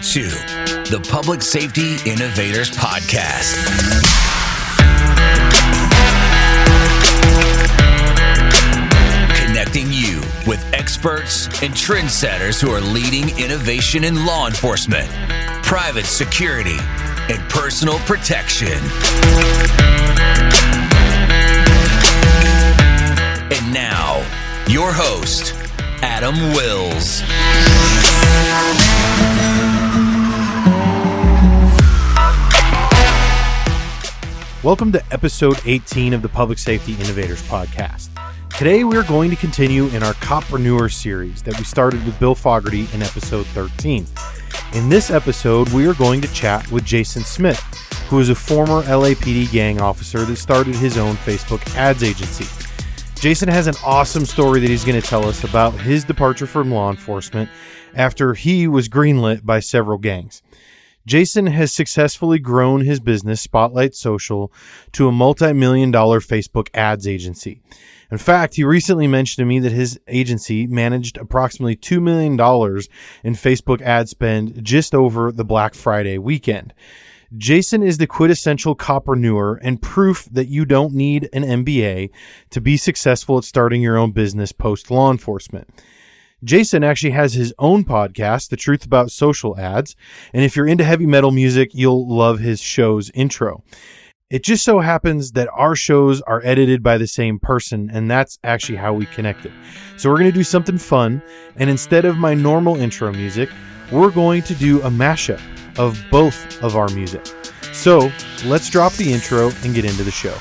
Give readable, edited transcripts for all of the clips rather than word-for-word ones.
to the Public Safety Innovators Podcast. Connecting you with experts and trendsetters who are leading innovation in law enforcement, private security, and personal protection. And now, your host, Adam Wills. Welcome to episode 18 of the Public Safety Innovators Podcast. Today we're going to continue in our Coppreneur series that we started with Bill Fogarty in episode 13. In this episode, we are going to chat with Jason Smith, who is a former LAPD gang officer that started his own Facebook ads agency. Jason has an awesome story that he's going to tell us about his departure from law enforcement after he was greenlit by several gangs. Jason has successfully grown his business, Spotlight Social, to a multi-million-dollar Facebook ads agency. In fact, he recently mentioned to me that his agency managed approximately $2 million in Facebook ad spend just over the Black Friday weekend. Jason is the quintessential coppreneur and proof that you don't need an MBA to be successful at starting your own business post-law enforcement. Jason actually has his own podcast, The Truth About Social Ads, and if you're into heavy metal music, you'll love his show's intro. It just so happens that our shows are edited by the same person, and that's actually how we connected. So we're going to do something fun, and instead of my normal intro music, we're going to do a mashup of both of our music. So let's drop the intro and get into the show.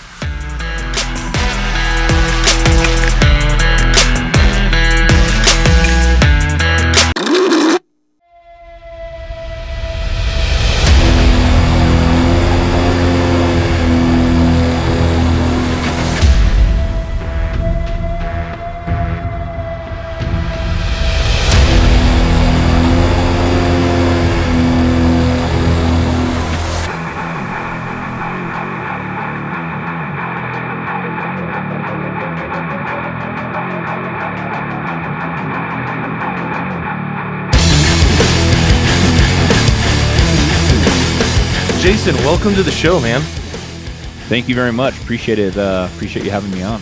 Jason, welcome to the show, man. Thank you very much. Appreciate it. Appreciate you having me on.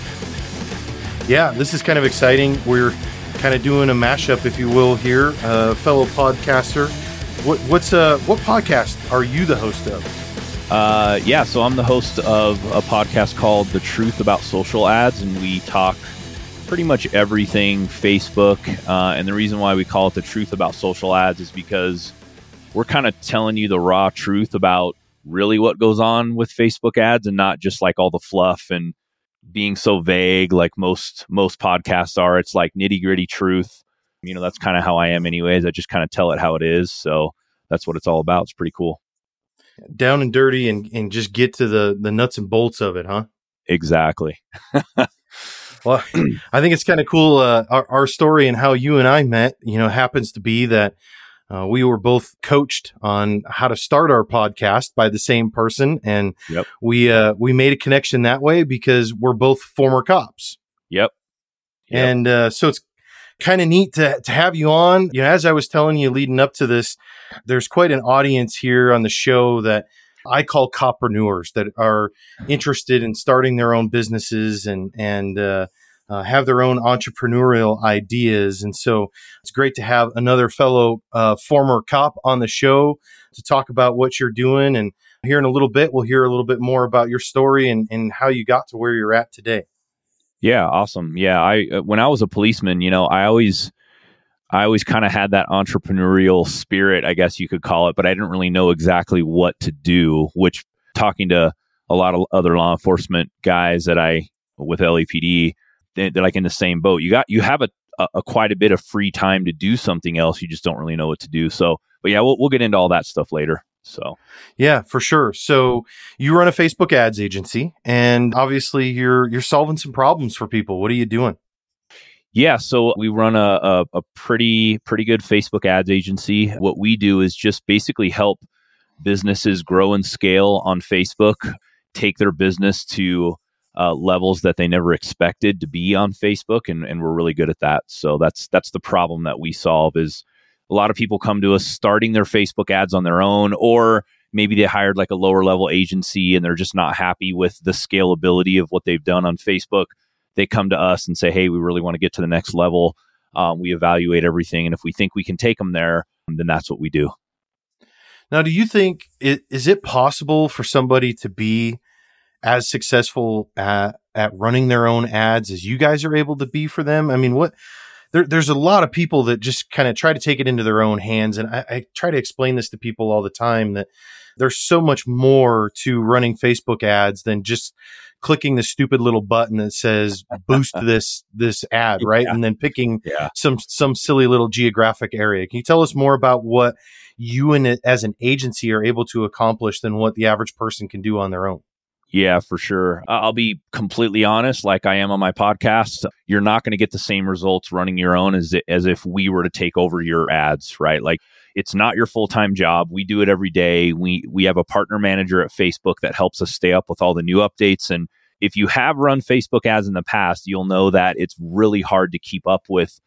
Yeah, this is kind of exciting. We're kind of doing a mashup, if you will, here. Fellow podcaster, what podcast are you the host of? So I'm the host of a podcast called The Truth About Social Ads, and we talk pretty much everything Facebook. And the reason why we call it The Truth About Social Ads is because we're kind of telling you the raw truth about really what goes on with Facebook ads and not just like all the fluff and being so vague like most podcasts are. It's like nitty-gritty truth. You know, that's kind of how I am anyways. I just kind of tell it how it is. So that's what it's all about. It's pretty cool. Down and dirty and just get to the nuts and bolts of it, huh? Exactly. Well, I think it's kind of cool. Our story and how you and I met, you know, happens to be that we were both coached on how to start our podcast by the same person, and yep, we made a connection that way because we're both former cops. Yep. And so it's kind of neat to have you on. You know, as I was telling you leading up to this, there's quite an audience here on the show that I call coppreneurs that are interested in starting their own businesses and have their own entrepreneurial ideas. And so it's great to have another fellow former cop on the show to talk about what you're doing. And here in a little bit, we'll hear a little bit more about your story and how you got to where you're at today. Yeah, awesome. Yeah, when I was a policeman, you know, I always kind of had that entrepreneurial spirit, I guess you could call it, but I didn't really know exactly what to do, which talking to a lot of other law enforcement guys with LAPD, they're like in the same boat. You have a quite a bit of free time to do something else. You just don't really know what to do. So, but yeah, we'll get into all that stuff later. So, yeah, for sure. So you run a Facebook ads agency, and obviously you're solving some problems for people. What are you doing? Yeah, so we run a pretty good Facebook ads agency. What we do is just basically help businesses grow and scale on Facebook, take their business to levels that they never expected to be on Facebook, and we're really good at that. So that's the problem that we solve is A lot of people come to us starting their Facebook ads on their own, or maybe they hired like a lower level agency and they're just not happy with the scalability of what they've done on Facebook. They come to us and say, hey, we really want to get to the next level. We evaluate everything. And if we think we can take them there, then that's what we do. Now, do you think, is it possible for somebody to be as successful at running their own ads as you guys are able to be for them? I mean, there's a lot of people that just kind of try to take it into their own hands. And I try to explain this to people all the time, that there's so much more to running Facebook ads than just clicking the stupid little button that says boost this ad, right? Yeah. And then picking some silly little geographic area. Can you tell us more about what you and as an agency are able to accomplish than what the average person can do on their own? Yeah, for sure. I'll be completely honest, like I am on my podcast. You're not going to get the same results running your own as if we were to take over your ads, right? Like, it's not your full-time job. We do it every day. We have a partner manager at Facebook that helps us stay up with all the new updates. And if you have run Facebook ads in the past, you'll know that it's really hard to keep up with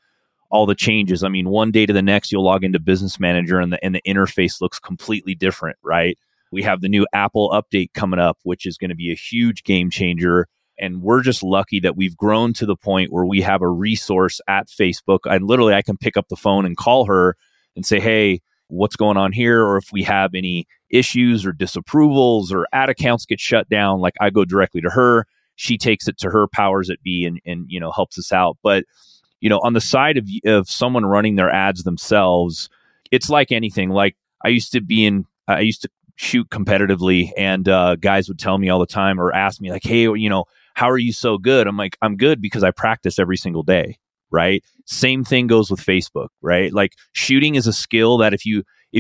all the changes. I mean, one day to the next, you'll log into Business Manager and the interface looks completely different, right? We have the new Apple update coming up, which is going to be a huge game changer. And we're just lucky that we've grown to the point where we have a resource at Facebook. And literally, I can pick up the phone and call her and say, hey, what's going on here? Or if we have any issues or disapprovals or ad accounts get shut down, like, I go directly to her. She takes it to her powers that be and you know, helps us out. But, you know, on the side of someone running their ads themselves, it's like anything. Like, I used to shoot competitively, and guys would tell me all the time, or ask me like, hey, you know, how are you so good? I'm like, I'm good because I practice every single day. Right? Same thing goes with Facebook, right? Like, shooting is a skill that if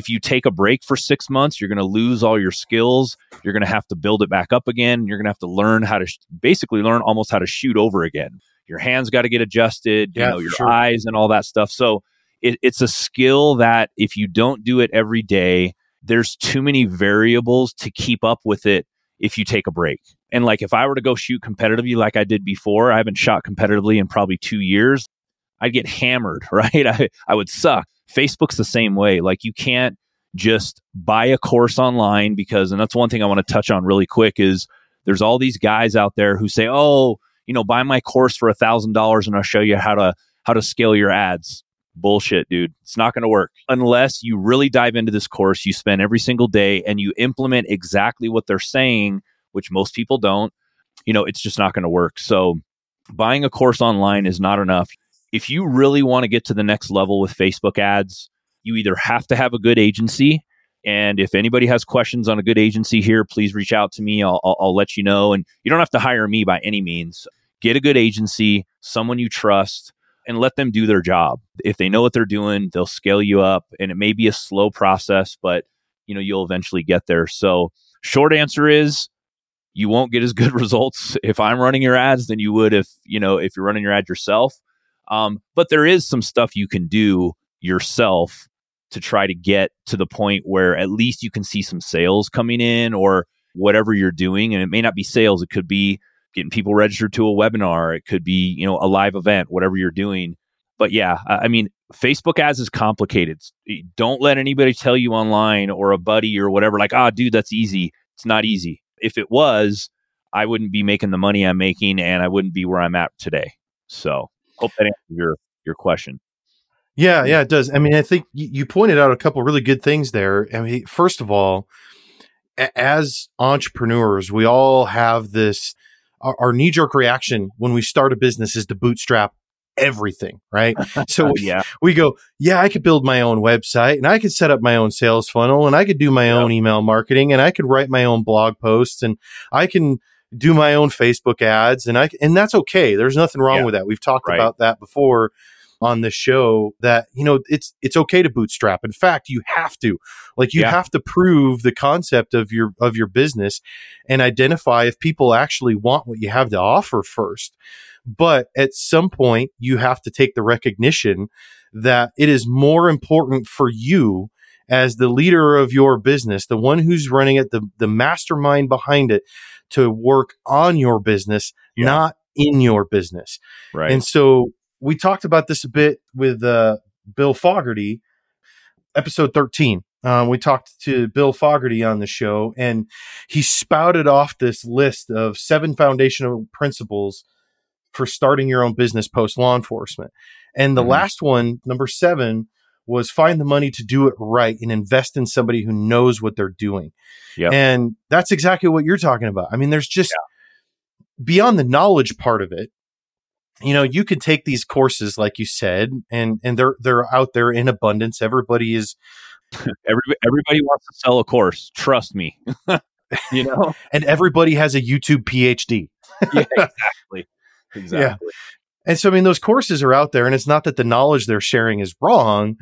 you take a break for 6 months, you're going to lose all your skills. You're going to have to build it back up again. You're going to have to learn how to basically learn almost how to shoot over again. Your hands got to get adjusted, eyes and all that stuff. So it's a skill that if you don't do it every day, there's too many variables to keep up with it if you take a break. And like, if I were to go shoot competitively like I did before, I haven't shot competitively in probably 2 years. I'd get hammered, right? I would suck. Facebook's the same way. Like, you can't just buy a course online because, and that's one thing I want to touch on really quick, is there's all these guys out there who say, oh, you know, buy my course for $1,000 and I'll show you how to scale your ads. Bullshit, dude. It's not going to work. Unless you really dive into this course, you spend every single day and you implement exactly what they're saying, which most people don't, you know, it's just not going to work. So buying a course online is not enough. If you really want to get to the next level with Facebook ads, you either have to have a good agency. And if anybody has questions on a good agency here, please reach out to me. I'll let you know. And you don't have to hire me by any means. Get a good agency, someone you trust, and let them do their job. If they know what they're doing, they'll scale you up. And it may be a slow process, but you know, you'll eventually get there. So short answer is, you won't get as good results if I'm running your ads than you would if you're running your ad yourself. But there is some stuff you can do yourself to try to get to the point where at least you can see some sales coming in, or whatever you're doing. And it may not be sales. It could be getting people registered to a webinar. It could be, you know, a live event, whatever you're doing. But yeah, I mean, Facebook ads is complicated. Don't let anybody tell you online, or a buddy or whatever, like, dude, that's easy. It's not easy. If it was, I wouldn't be making the money I'm making, and I wouldn't be where I'm at today. So hope that answers your question. Yeah, it does. I mean, I think you pointed out a couple of really good things there. I mean, first of all, as entrepreneurs, we all have this, our knee-jerk reaction when we start a business is to bootstrap everything, right? So we go, I could build my own website, and I could set up my own sales funnel, and I could do my own email marketing, and I could write my own blog posts, and I can do my own Facebook ads, and that's okay. There's nothing wrong with that. We've talked about that before on this show, that, you know, it's okay to bootstrap. In fact, you have to, like, you have to prove the concept of your business and identify if people actually want what you have to offer first. But at some point, you have to take the recognition that it is more important for you as the leader of your business, the one who's running it, the mastermind behind it, to work on your business, not in your business. Right. And so we talked about this a bit with Bill Fogarty, episode 13, we talked to Bill Fogarty on the show, and he spouted off this list of 7 foundational principles for starting your own business post law enforcement. And the last one, number 7, was find the money to do it right and invest in somebody who knows what they're doing. Yep. And that's exactly what you're talking about. I mean, there's just beyond the knowledge part of it, you know, you could take these courses, like you said, and they're out there in abundance. Everybody is, everybody wants to sell a course. Trust me, you know, and everybody has a YouTube PhD. Yeah, exactly. Exactly. Yeah. And so, I mean, those courses are out there, and it's not that the knowledge they're sharing is wrong.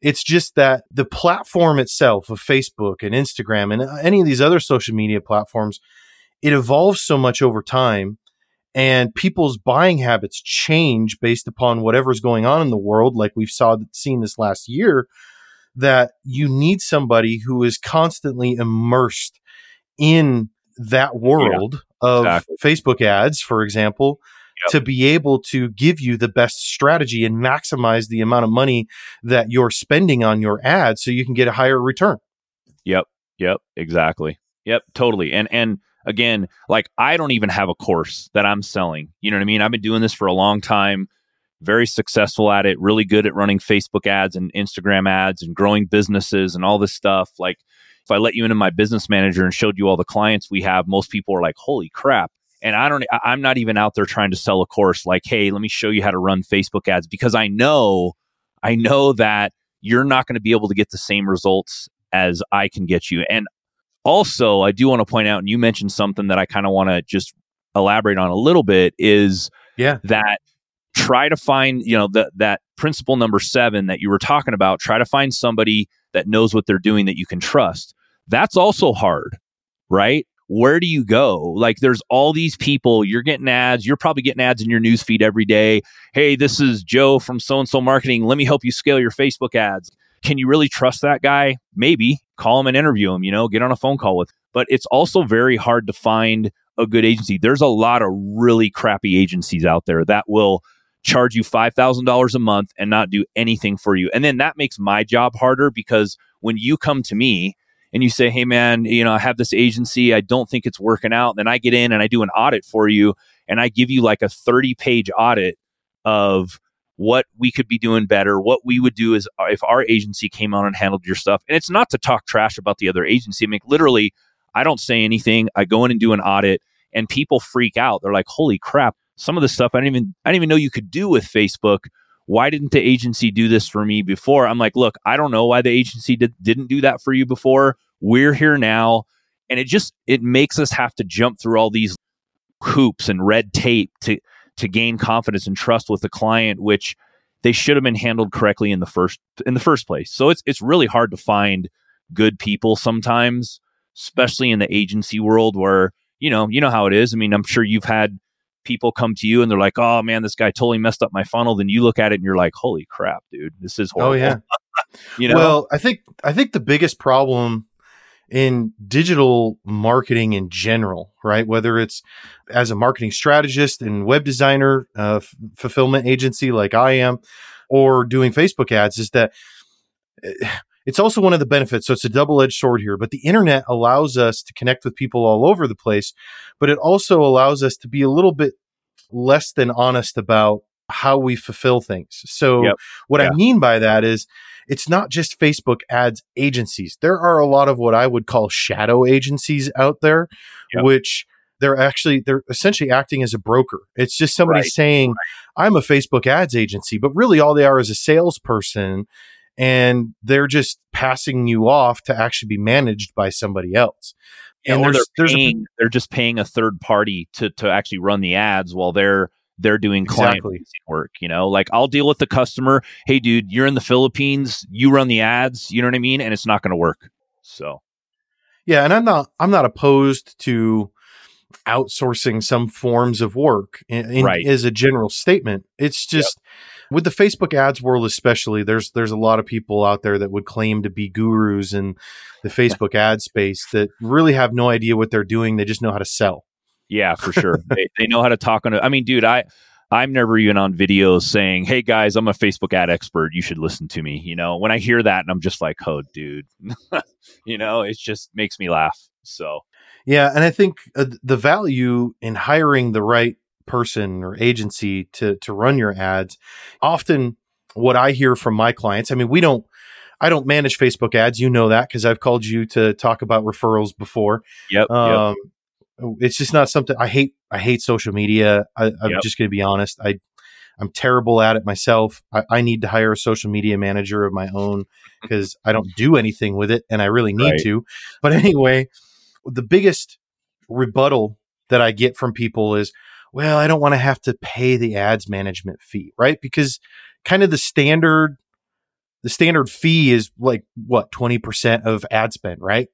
It's just that the platform itself of Facebook and Instagram and any of these other social media platforms, it evolves so much over time, and people's buying habits change based upon whatever's going on in the world. Like we've seen this last year, that you need somebody who is constantly immersed in that world of Facebook ads, for example, to be able to give you the best strategy and maximize the amount of money that you're spending on your ad so you can get a higher return. Yep. Yep. Exactly. Yep. Totally. And again, like I don't even have a course that I'm selling. You know what I mean? I've been doing this for a long time, very successful at it, really good at running Facebook ads and Instagram ads and growing businesses and all this stuff. Like if I let you into my business manager and showed you all the clients we have, most people are like, holy crap. And I'm not even out there trying to sell a course like, hey, let me show you how to run Facebook ads, because I know that you're not going to be able to get the same results as I can get you. And also, I do want to point out, and you mentioned something that I kind of want to just elaborate on a little bit, is that try to find, you know, that principle number 7 that you were talking about, try to find somebody that knows what they're doing that you can trust. That's also hard, right? Where do you go? Like, there's all these people, you're getting ads, you're probably getting ads in your newsfeed every day. Hey, this is Joe from so-and-so marketing. Let me help you scale your Facebook ads. Can you really trust that guy? Maybe call him and interview him, you know, get on a phone call with, but it's also very hard to find a good agency. There's a lot of really crappy agencies out there that will charge you $5,000 a month and not do anything for you. And then that makes my job harder, because when you come to me and you say, hey man, you know, I have this agency, I don't think it's working out. Then I get in and I do an audit for you, and I give you like a 30-page audit of what we could be doing better, what we would do is if our agency came on and handled your stuff. And it's not to talk trash about the other agency. I mean, literally, I don't say anything. I go in and do an audit, and people freak out. They're like, holy crap, some of the stuff I didn't even know you could do with Facebook. Why didn't the agency do this for me before? I'm like, look, I don't know why the agency didn't do that for you before. We're here now. And it makes us have to jump through all these hoops and red tape to gain confidence and trust with the client, which they should have been handled correctly in the first place. So it's really hard to find good people sometimes, especially in the agency world where, you know how it is. I mean, I'm sure you've had people come to you and they're like, oh man, this guy totally messed up my funnel. Then you look at it and you're like, holy crap, dude, this is horrible. Oh, yeah. You know? Well, I think the biggest problem in digital marketing in general, right? Whether it's as a marketing strategist and web designer, fulfillment agency like I am, or doing Facebook ads, is that it's also one of the benefits. So it's a double-edged sword here, but the internet allows us to connect with people all over the place, but it also allows us to be a little bit less than honest about how we fulfill things. So what I mean by that is, it's not just Facebook ads agencies. There are a lot of what I would call shadow agencies out there, which they're essentially acting as a broker. It's just somebody saying, I'm a Facebook ads agency, but really all they are is a salesperson, and they're just passing you off to actually be managed by somebody else. Yeah, and they're just paying a third party to actually run the ads while they're doing client work, you know, like I'll deal with the customer. Hey dude, you're in the Philippines, you run the ads, you know what I mean? And it's not going to work. So. Yeah. And I'm not opposed to outsourcing some forms of work as a general statement. It's just with the Facebook ads world, especially there's a lot of people out there that would claim to be gurus in the Facebook ad space that really have no idea what they're doing. They just know how to sell. Yeah, for sure. They know how to talk on it. I mean, dude, I I'm never even on videos saying, hey guys, I'm a Facebook ad expert, you should listen to me. You know, when I hear that and I'm just like, oh dude, you know, it just makes me laugh. So, yeah. And I think the value in hiring the right person or agency to run your ads, often what I hear from my clients, I mean, I don't manage Facebook ads. You know that, because I've called you to talk about referrals before. Yep. It's just not something I hate social media. I'm just going to be honest. I'm terrible at it myself. I need to hire a social media manager of my own because I don't do anything with it, and I really need to. But anyway, the biggest rebuttal that I get from people is, well, I don't want to have to pay the ads management fee, right? Because kind of the standard fee is like what, 20% of ad spend, right?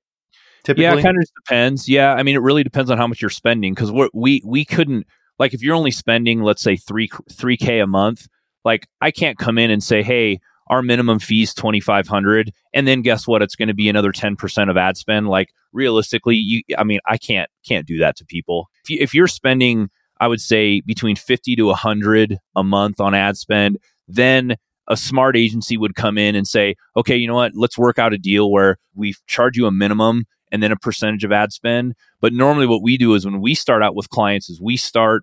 Typically. Yeah, it kind of depends. Yeah, I mean, it really depends on how much you're spending, because we couldn't, like, if you're only spending, let's say $3,000 a month, like I can't come in and say, hey, our minimum fee is $2,500, and then guess what? It's going to be another 10% of ad spend. Like realistically, I can't do that to people. If you're spending, I would say between $50 to $100 a month on ad spend, then a smart agency would come in and say, okay, you know what? Let's work out a deal where we charge you a minimum and then a percentage of ad spend. But normally what we do is when we start out with clients is we start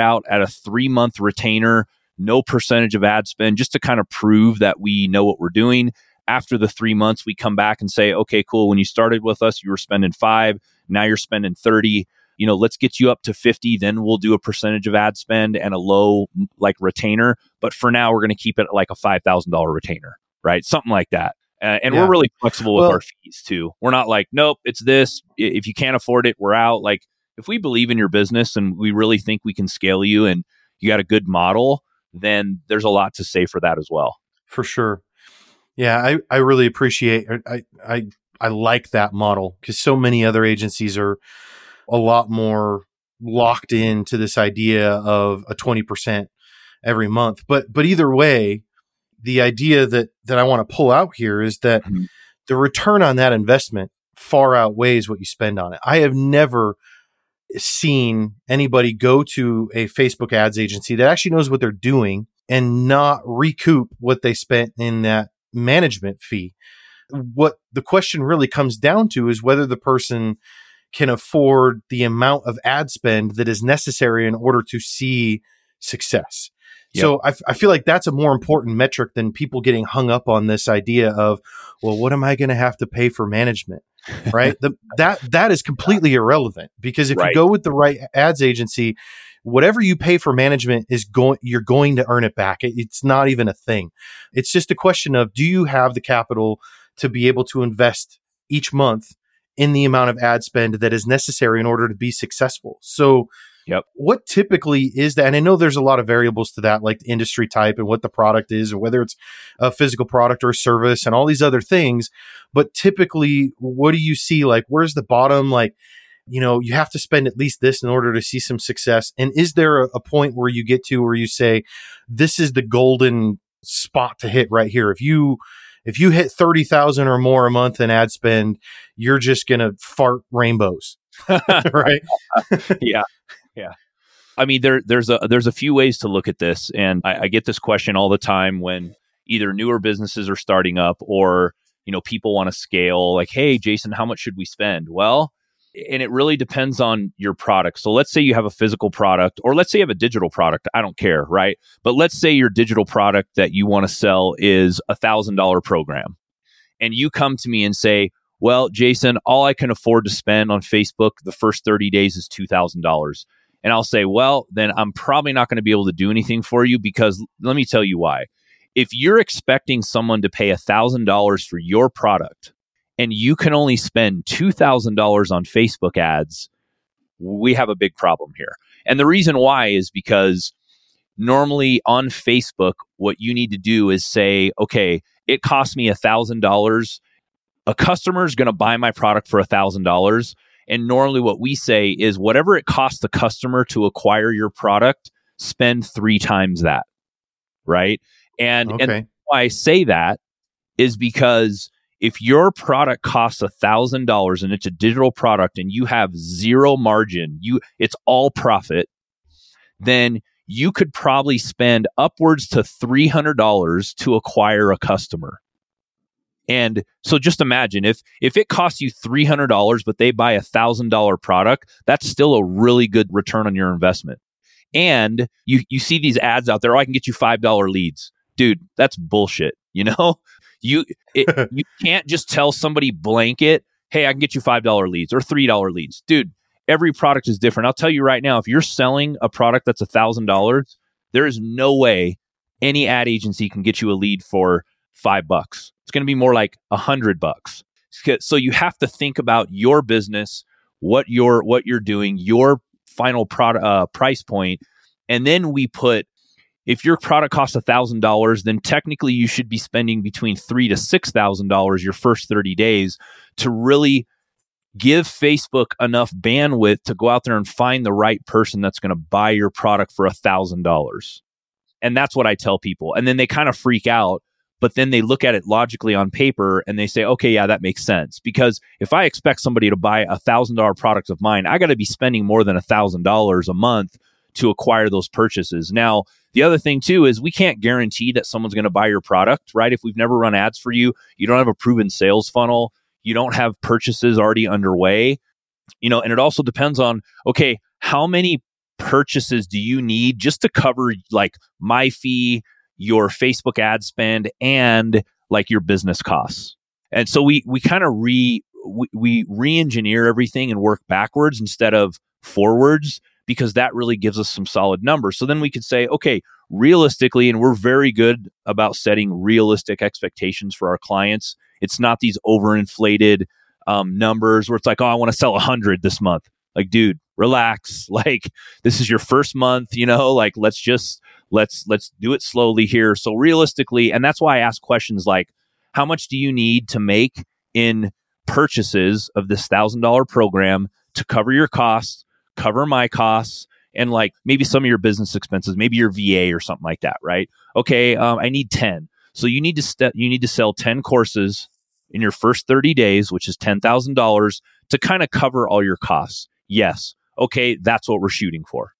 out at a 3-month retainer, no percentage of ad spend, just to kind of prove that we know what we're doing. After the 3 months, we come back and say, okay, cool. When you started with us, you were spending $5. Now you're spending $30. You know, let's get you up to $50. Then we'll do a percentage of ad spend and a low like retainer. But for now, we're going to keep it like a $5,000 retainer, right? Something like that. And we're really flexible with our fees too. We're not like, nope, it's this. If you can't afford it, we're out. Like if we believe in your business and we really think we can scale you and you got a good model, then there's a lot to say for that as well. For sure. Yeah, I really appreciate it. I like that model because so many other agencies are a lot more locked into this idea of a 20% every month. But either way, the idea that I want to pull out here is that the return on that investment far outweighs what you spend on it. I have never seen anybody go to a Facebook ads agency that actually knows what they're doing and not recoup what they spent in that management fee. What the question really comes down to is whether the person can afford the amount of ad spend that is necessary in order to see success. Yep. So I feel like that's a more important metric than people getting hung up on this idea of, well, what am I going to have to pay for management? Right. That is completely irrelevant, because if you go with the right ads agency, whatever you pay for management you're going to earn it back. It's not even a thing. It's just a question of, do you have the capital to be able to invest each month in the amount of ad spend that is necessary in order to be successful? So what typically is that? And I know there's a lot of variables to that, like the industry type and what the product is, or whether it's a physical product or a service and all these other things. But typically, what do you see? Like, where's the bottom? Like, you know, you have to spend at least this in order to see some success. And is there a point where you get to where you say, this is the golden spot to hit right here? If you hit 30,000 or more a month in ad spend, you're just going to fart rainbows, right? Yeah. I mean, there's a few ways to look at this. And I get this question all the time when either newer businesses are starting up or, you know, people want to scale, like, hey, Jason, how much should we spend? Well, and it really depends on your product. So let's say you have a physical product, or let's say you have a digital product. I don't care, right? But let's say your digital product that you want to sell is $1,000 program. And you come to me and say, well, Jason, all I can afford to spend on Facebook the first 30 days is $2,000. And I'll say, well, then I'm probably not going to be able to do anything for you, because let me tell you why. If you're expecting someone to pay $1,000 for your product, and you can only spend $2,000 on Facebook ads, we have a big problem here. And the reason why is because normally on Facebook, what you need to do is say, okay, it cost me $1,000. A customer is going to buy my product for $1,000. And normally what we say is whatever it costs the customer to acquire your product, spend 3 times that, right? And why I say that is because if your product costs $1,000 and it's a digital product and you have zero margin, it's all profit, then you could probably spend upwards to $300 to acquire a customer. And so just imagine if it costs you $300, but they buy $1,000 product, that's still a really good return on your investment. And you see these ads out there, oh, I can get you $5 leads. Dude, that's bullshit. You know, you can't just tell somebody blanket, hey, I can get you $5 leads or $3 leads. Dude, every product is different. I'll tell you right now, if you're selling a product that's $1,000, there is no way any ad agency can get you a lead for $5. It's going to be more like $100. So you have to think about your business, what you're doing, your final product price point, and then we put, if your product costs $1,000, then technically you should be spending between $3,000 to $6,000 your first 30 days to really give Facebook enough bandwidth to go out there and find the right person that's going to buy your product for $1,000. And that's what I tell people. And then they kind of freak out, but then they look at it logically on paper and they say, okay, yeah, that makes sense. Because if I expect somebody to buy $1,000 product of mine, I got to be spending more than $1,000 a month to acquire those purchases. Now, the other thing too is we can't guarantee that someone's going to buy your product, right? If we've never run ads for you, you don't have a proven sales funnel, you don't have purchases already underway, you know, and it also depends on, okay, how many purchases do you need just to cover like my fee, your Facebook ad spend, and like your business costs. And so we re-engineer everything and work backwards instead of forwards, because that really gives us some solid numbers. So then we could say, okay, realistically, and we're very good about setting realistic expectations for our clients. It's not these overinflated numbers where it's like, oh, I want to sell 100 this month. Like, dude, relax. Like, this is your first month, you know, like, let's do it slowly here. So realistically, and that's why I ask questions like, how much do you need to make in purchases of this $1,000 program to cover your costs, cover my costs, and like maybe some of your business expenses, maybe your VA or something like that, right? Okay, I need 10. So you need to sell 10 courses in your first 30 days, which is $10,000 to kind of cover all your costs. Yes. Okay, that's what we're shooting for.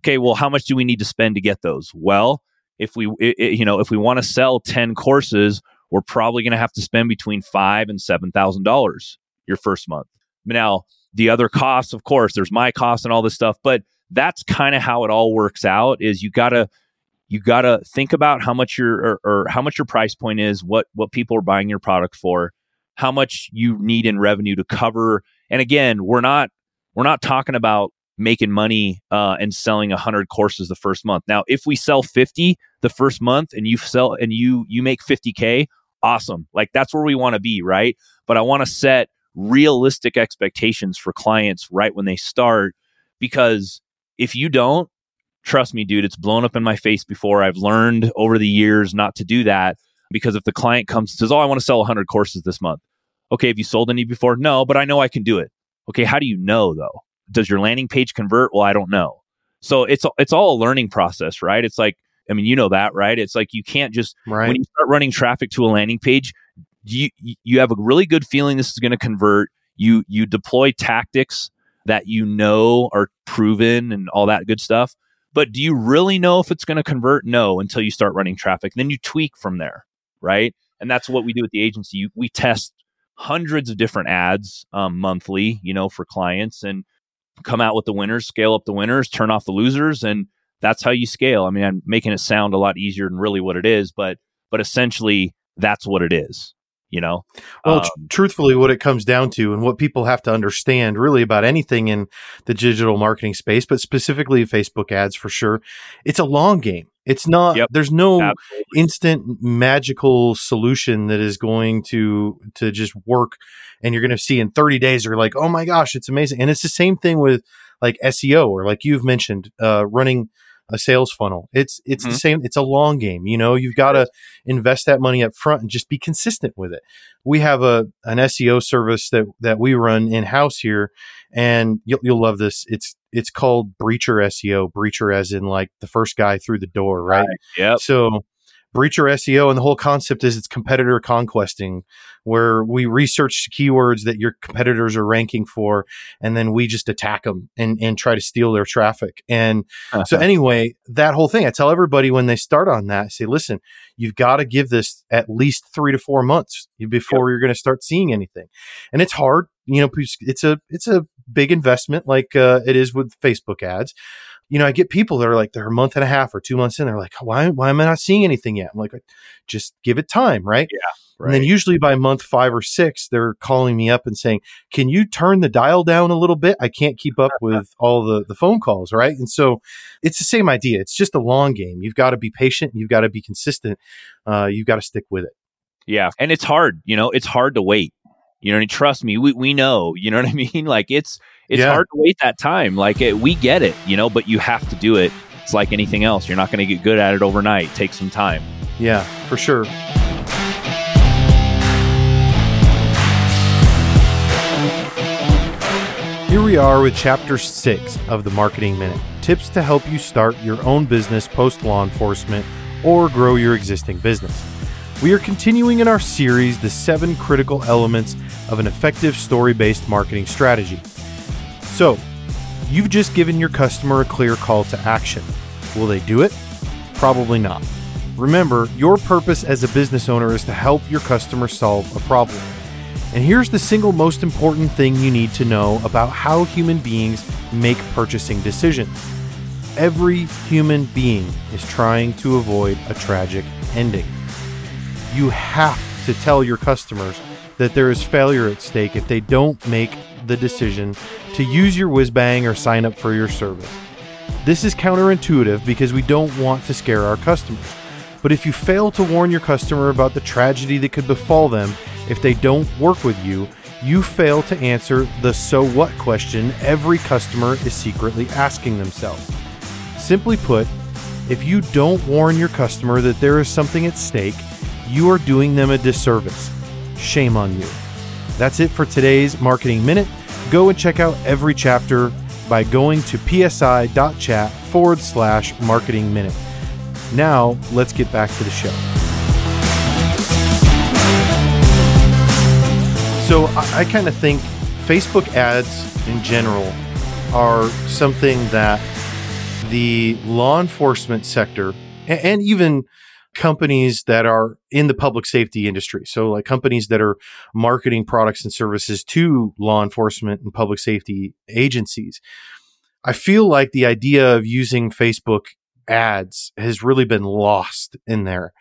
Okay, well, how much do we need to spend to get those? Well, if we want to sell 10 courses, we're probably going to have to spend between $5,000 and $7,000 your first month. Now, the other costs, of course, there's my costs and all this stuff, but that's kind of how it all works out. Is you gotta think about how much your price point is, what people are buying your product for, how much you need in revenue to cover. And again, we're not talking about making money and selling 100 courses the first month. Now, if we sell 50 the first month and you make $50K, awesome. Like, that's where we want to be, right? But I want to set realistic expectations for clients right when they start, because if you don't, trust me, dude, it's blown up in my face before. I've learned over the years not to do that, because if the client comes and says, oh, I want to sell 100 courses this month. Okay, have you sold any before? No, but I know I can do it. Okay, how do you know though? Does your landing page convert? Well, I don't know. So it's all a learning process, right? It's like, I mean, you know that, right? It's like you can't just, right, when you start running traffic to a landing page, you have a really good feeling this is going to convert. You deploy tactics that you know are proven and all that good stuff. But do you really know if it's going to convert? No, until you start running traffic. Then you tweak from there, right? And that's what we do at the agency. We test hundreds of different ads monthly, you know, for clients, and come out with the winners, scale up the winners, turn off the losers, and that's how you scale. I mean, I'm making it sound a lot easier than really what it is, but essentially that's what it is. You know, well, truthfully, what it comes down to and what people have to understand really about anything in the digital marketing space, but specifically Facebook ads for sure, it's a long game. It's not, yep, there's no instant magical solution that is going to just work. And you're going to see in 30 days, you're like, oh my gosh, it's amazing. And it's the same thing with like SEO, or like you've mentioned, running a sales funnel. It's mm-hmm. the same. It's a long game. You know, you've got to invest that money up front and just be consistent with it. We have an SEO service that we run in house here, and you'll love this. It's called Breacher SEO. Breacher as in like the first guy through the door, right? Yep. So Breacher SEO and the whole concept is it's competitor conquesting, where we research keywords that your competitors are ranking for, and then we just attack them and try to steal their traffic. And so anyway, that whole thing, I tell everybody when they start on that, I say, listen, you've got to give this at least 3 to 4 months before you're going to start seeing anything. And it's hard, you know, it's a big investment like it is with Facebook ads. You know, I get people that are like, they're a month and a half or 2 months in. They're like, why am I not seeing anything yet? I'm like, just give it time, right? Yeah. Right. And then usually by month 5 or 6, they're calling me up and saying, can you turn the dial down a little bit? I can't keep up with all the phone calls, right? And so it's the same idea. It's just a long game. You've got to be patient. You've got to be consistent. You've got to stick with it. Yeah. And it's hard. You know, it's hard to wait. You know, and trust me, we know, you know what I mean? Like it's hard to wait that time. Like we get it, you know, but you have to do it. It's like anything else. You're not going to get good at it overnight. Take some time. Yeah, for sure. Here we are with Chapter 6 of the Marketing Minute. Tips to help you start your own business post-law enforcement or grow your existing business. We are continuing in our series, the 7 critical elements of an effective story-based marketing strategy. So, you've just given your customer a clear call to action. Will they do it? Probably not. Remember, your purpose as a business owner is to help your customer solve a problem. And here's the single most important thing you need to know about how human beings make purchasing decisions. Every human being is trying to avoid a tragic ending. You have to tell your customers that there is failure at stake if they don't make the decision to use your whiz-bang or sign up for your service. This is counterintuitive because we don't want to scare our customers. But if you fail to warn your customer about the tragedy that could befall them if they don't work with you, you fail to answer the so what question every customer is secretly asking themselves. Simply put, if you don't warn your customer that there is something at stake, you are doing them a disservice. Shame on you. That's it for today's Marketing Minute. Go and check out every chapter by going to psi.chat/marketing minute. Now, let's get back to the show. So I kind of think Facebook ads in general are something that the law enforcement sector and even companies that are in the public safety industry, so like companies that are marketing products and services to law enforcement and public safety agencies, I feel like the idea of using Facebook ads has really been lost in there.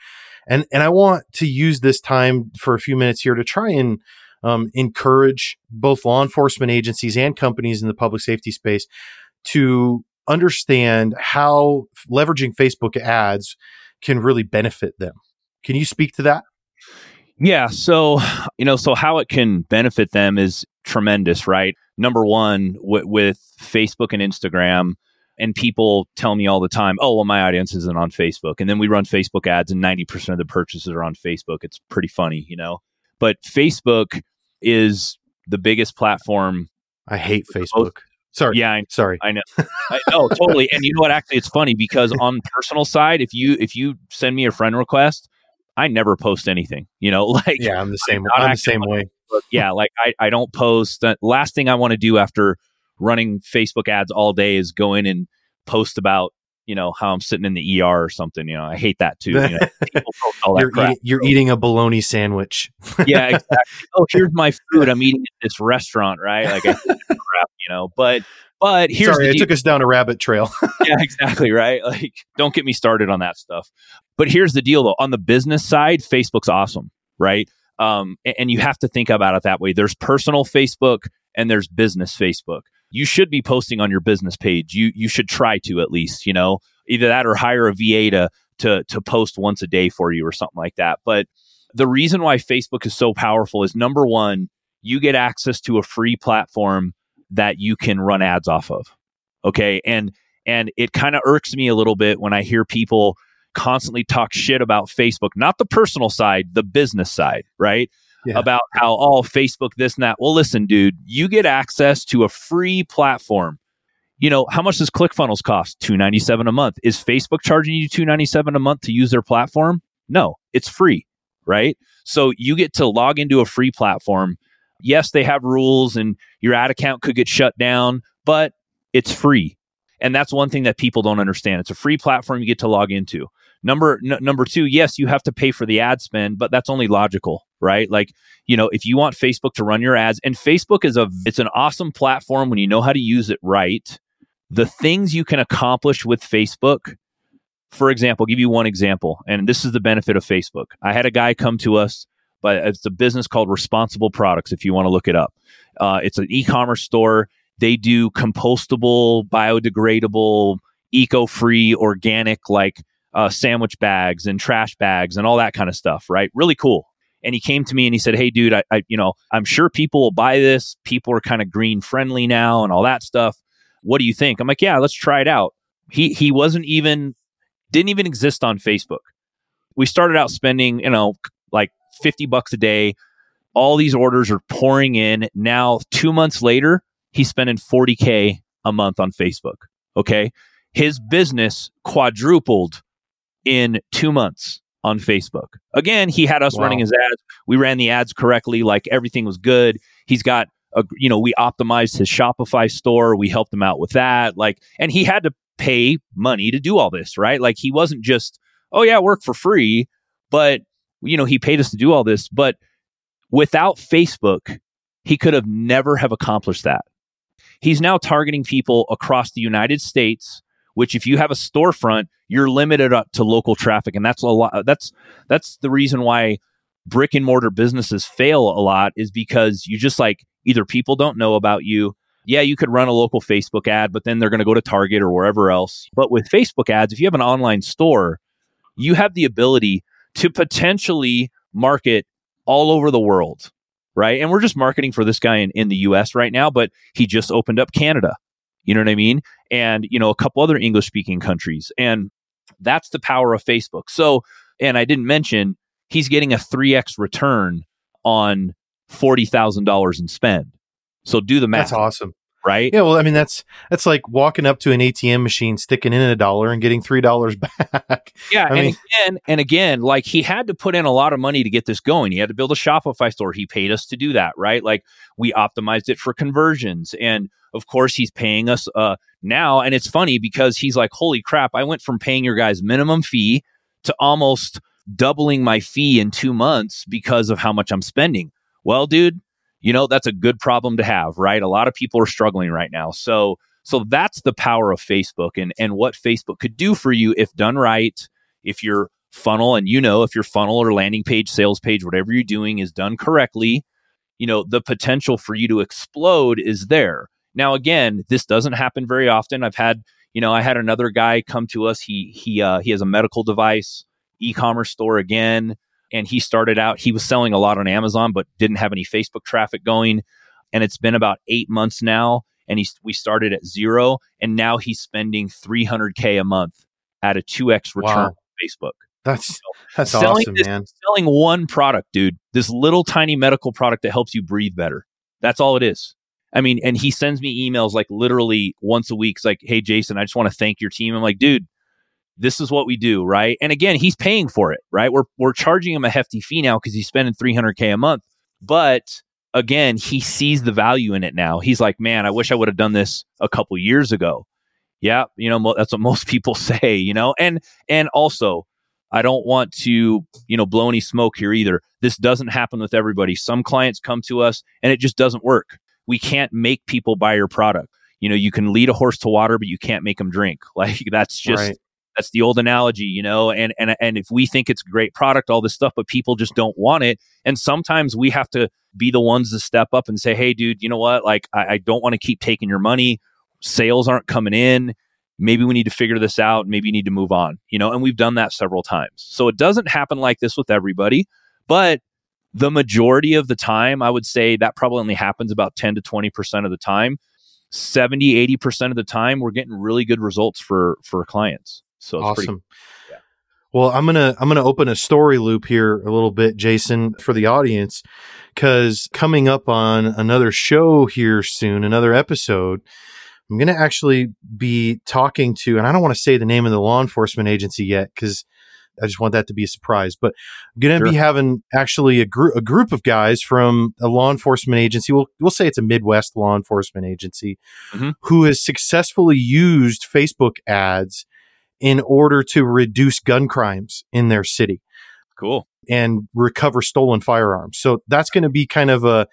And I want to use this time for a few minutes here to try and encourage both law enforcement agencies and companies in the public safety space to understand how leveraging Facebook ads can really benefit them. Can you speak to that? Yeah. So, you know, so how it can benefit them is tremendous, right? Number one, with Facebook and Instagram, and people tell me all the time, oh, well, my audience isn't on Facebook. And then we run Facebook ads and 90% of the purchases are on Facebook. It's pretty funny, you know, but Facebook is the biggest platform. I hate Facebook. Sorry. Yeah. I know. Oh, totally. And you know what? Actually, it's funny because on the personal side, if you send me a friend request, I never post anything, you know, like, yeah, I'm the same way. Yeah. Like I don't post. The last thing I want to do after running Facebook ads all day is go in and post about, you know, how I'm sitting in the ER or something. You know, I hate that too. You know, you're eating a bologna sandwich. Yeah, exactly. Oh, here's my food. I'm eating at this restaurant, right? Like, I crap, you know, but here's sorry, it took us down a rabbit trail. Yeah, exactly. Right. Like, don't get me started on that stuff. But here's the deal though. On the business side, Facebook's awesome, right? And you have to think about it that way. There's personal Facebook and there's business Facebook. You should be posting on your business page. You should try to at least, you know, either that or hire a VA to post once a day for you or something like that. But the reason why Facebook is so powerful is number one, you get access to a free platform that you can run ads off of. Okay. And it kind of irks me a little bit when I hear people constantly talk shit about Facebook, not the personal side, the business side, right? Yeah. About how, oh, Facebook, this and that. Well, listen, dude, you get access to a free platform. You know, how much does ClickFunnels cost? $297 a month. Is Facebook charging you $297 a month to use their platform? No, it's free, right? So you get to log into a free platform. Yes, they have rules and your ad account could get shut down, but it's free. And that's one thing that people don't understand. It's a free platform you get to log into. Number two, yes, you have to pay for the ad spend, but that's only logical, right? Like, you know, if you want Facebook to run your ads, and Facebook is it's an awesome platform when you know how to use it right. The things you can accomplish with Facebook, for example, I'll give you one example, and this is the benefit of Facebook. I had a guy come to us, but it's a business called Responsible Products, if you want to look it up. It's an e-commerce store. They do compostable, biodegradable, eco-free, organic, like sandwich bags and trash bags and all that kind of stuff, right? Really cool. And he came to me and he said, "Hey, dude, I'm sure people will buy this. People are kind of green friendly now and all that stuff. What do you think?" I'm like, "Yeah, let's try it out." He didn't even exist on Facebook. We started out spending, like $50 a day. All these orders are pouring in. Now, 2 months later, he's spending $40K a month on Facebook. Okay. His business quadrupled in 2 months on Facebook. Again, he had us running his ads. We ran the ads correctly. Like, everything was good. He's got we optimized his Shopify store. We helped him out with that. Like, and he had to pay money to do all this, right? Like, he wasn't just, "Oh yeah, work for free," but he paid us to do all this. But without Facebook, he could have never have accomplished that. He's now targeting people across the United States, which, if you have a storefront, you're limited up to local traffic. And that's a lot. That's the reason why brick and mortar businesses fail a lot, is because you just, like, either people don't know about you. Yeah, you could run a local Facebook ad, but then they're going to go to Target or wherever else. But with Facebook ads, if you have an online store, you have the ability to potentially market all over the world, right? And we're just marketing for this guy in the US right now, but he just opened up Canada. You know what I mean? And, a couple other English-speaking countries. And that's the power of Facebook. So, and I didn't mention, he's getting a 3X return on $40,000 in spend. So do the math. That's awesome. Right? Yeah. Well, I mean, that's like walking up to an ATM machine, sticking in $1 and getting $3 back. Yeah. Again, like, he had to put in a lot of money to get this going. He had to build a Shopify store. He paid us to do that. Right. Like, we optimized it for conversions. And of course, he's paying us now. And it's funny because he's like, "Holy crap, I went from paying your guys minimum fee to almost doubling my fee in 2 months because of how much I'm spending." Well, dude, that's a good problem to have, right? A lot of people are struggling right now. So that's the power of Facebook and what Facebook could do for you if done right. If your funnel, and if your funnel or landing page, sales page, whatever you're doing is done correctly, the potential for you to explode is there. Now, again, this doesn't happen very often. I've had, I had another guy come to us. He has a medical device e-commerce store again. And he started out, he was selling a lot on Amazon, but didn't have any Facebook traffic going. And it's been about 8 months now. And we started at zero. And now he's spending $300K a month at a 2X return on Facebook. That's awesome, man. Selling one product, dude, this little tiny medical product that helps you breathe better. That's all it is. I mean, and he sends me emails like literally once a week. It's like, "Hey, Jason, I just want to thank your team." I'm like, "Dude, this is what we do," right? And again, he's paying for it, right? We're charging him a hefty fee now because he's spending $300K a month. But again, he sees the value in it now. He's like, "Man, I wish I would have done this a couple years ago." Yeah, that's what most people say, And also, I don't want to, blow any smoke here either. This doesn't happen with everybody. Some clients come to us and it just doesn't work. We can't make people buy your product. You can lead a horse to water, but you can't make them drink. Like, that's just... Right. That's the old analogy, and if we think it's a great product, all this stuff, but people just don't want it. And sometimes we have to be the ones to step up and say, "Hey, dude, you know what? Like, I don't want to keep taking your money. Sales aren't coming in. Maybe we need to figure this out. Maybe you need to move on," and we've done that several times. So it doesn't happen like this with everybody, but the majority of the time, I would say that probably only happens about 10 to 20% of the time. 70, 80% of the time, we're getting really good results for clients. So awesome. Yeah. Well, I'm gonna open a story loop here a little bit, Jason, for the audience, because coming up on another show here soon, another episode, I'm gonna actually be talking to, and I don't want to say the name of the law enforcement agency yet, because I just want that to be a surprise. But I'm going to be having actually a group of guys from a law enforcement agency. We'll say it's a Midwest law enforcement agency who has successfully used Facebook ads in order to reduce gun crimes in their city. Cool. And recover stolen firearms. So that's going to be kind of a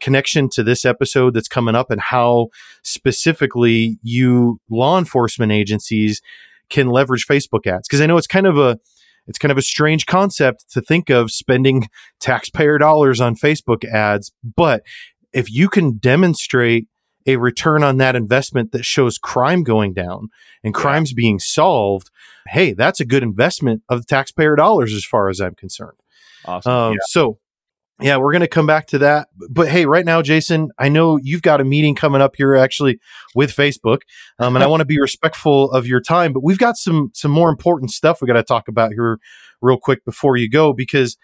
connection to this episode that's coming up, and how specifically you law enforcement agencies can leverage Facebook ads. Because I know it's kind of a strange concept to think of spending taxpayer dollars on Facebook ads. But if you can demonstrate a return on that investment that shows crime going down and crimes being solved, hey, that's a good investment of taxpayer dollars as far as I'm concerned. Awesome. So yeah, we're going to come back to that. But hey, right now, Jason, I know you've got a meeting coming up here actually with Facebook, and I want to be respectful of your time, but we've got some more important stuff we got to talk about here real quick before you go, because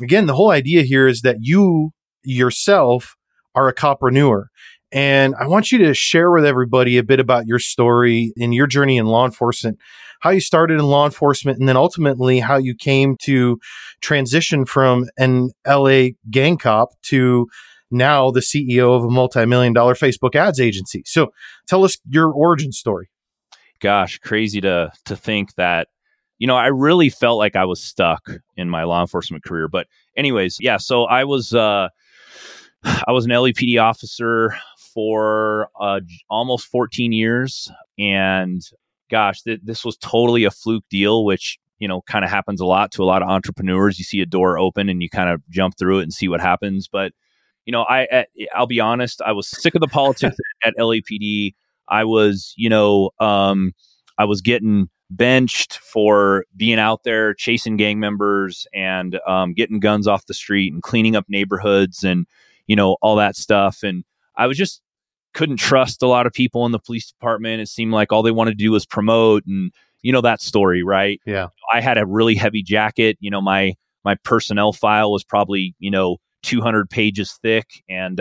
again, the whole idea here is that you yourself are a copreneur. And I want you to share with everybody a bit about your story and your journey in law enforcement, how you started in law enforcement, and then ultimately how you came to transition from an LA gang cop to now the CEO of a multi-million-dollar Facebook ads agency. So tell us your origin story. Gosh, crazy to think that, you know, I really felt like I was stuck in my law enforcement career. But anyways, yeah, so I was an LAPD officer for almost 14 years. And gosh, this was totally a fluke deal, which, you know, kind of happens a lot to a lot of entrepreneurs. You see a door open and you kind of jump through it and see what happens. But, you know, I'll be honest, I was sick of the politics at LAPD. I was, you know, I was getting benched for being out there chasing gang members and getting guns off the street and cleaning up neighborhoods and, you know, all that stuff. And I was just couldn't trust a lot of people in the police department. It seemed like all they wanted to do was promote, and you know that story, right? Yeah. I had a really heavy jacket. You know, my personnel file was probably, you know, 200 pages thick. And,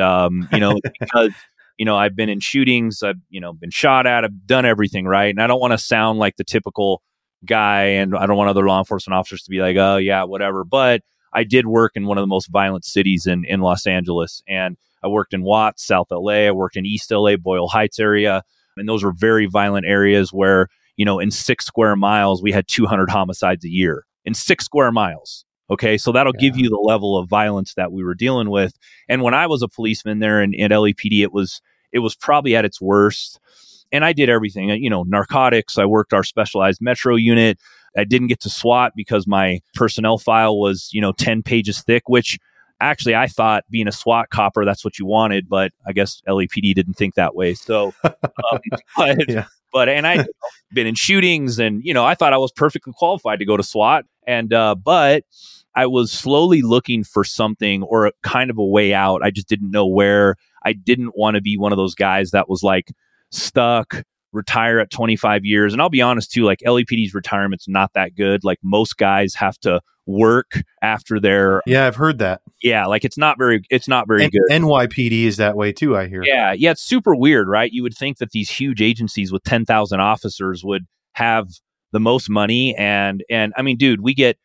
you know, because, you know, I've been in shootings, I've, you know, been shot at, I've done everything, right? And I don't want to sound like the typical guy, and I don't want other law enforcement officers to be like, oh yeah, whatever. But I did work in one of the most violent cities in Los Angeles. And I worked in Watts, South LA. I worked in East LA, Boyle Heights area. And those were very violent areas where, you know, in 6 square miles, we had 200 homicides a year in 6 square miles. Okay. So that'll give you the level of violence that we were dealing with. And when I was a policeman there in LAPD, it was probably at its worst. And I did everything, you know, narcotics. I worked our specialized metro unit. I didn't get to SWAT because my personnel file was, you know, 10 pages thick, which actually I thought being a SWAT copper, that's what you wanted. But I guess LAPD didn't think that way. So, and I've been in shootings and, you know, I thought I was perfectly qualified to go to SWAT. And, but I was slowly looking for something or a kind of a way out. I just didn't know where. I didn't want to be one of those guys that was like stuck, retire at 25 years. And I'll be honest too, like LAPD's retirement's not that good. Like most guys have to work after their... Yeah, I've heard that. Yeah, like it's not very good. NYPD is that way too, I hear. Yeah, yeah, it's super weird, right? You would think that these huge agencies with 10,000 officers would have the most money. And I mean, dude, we get,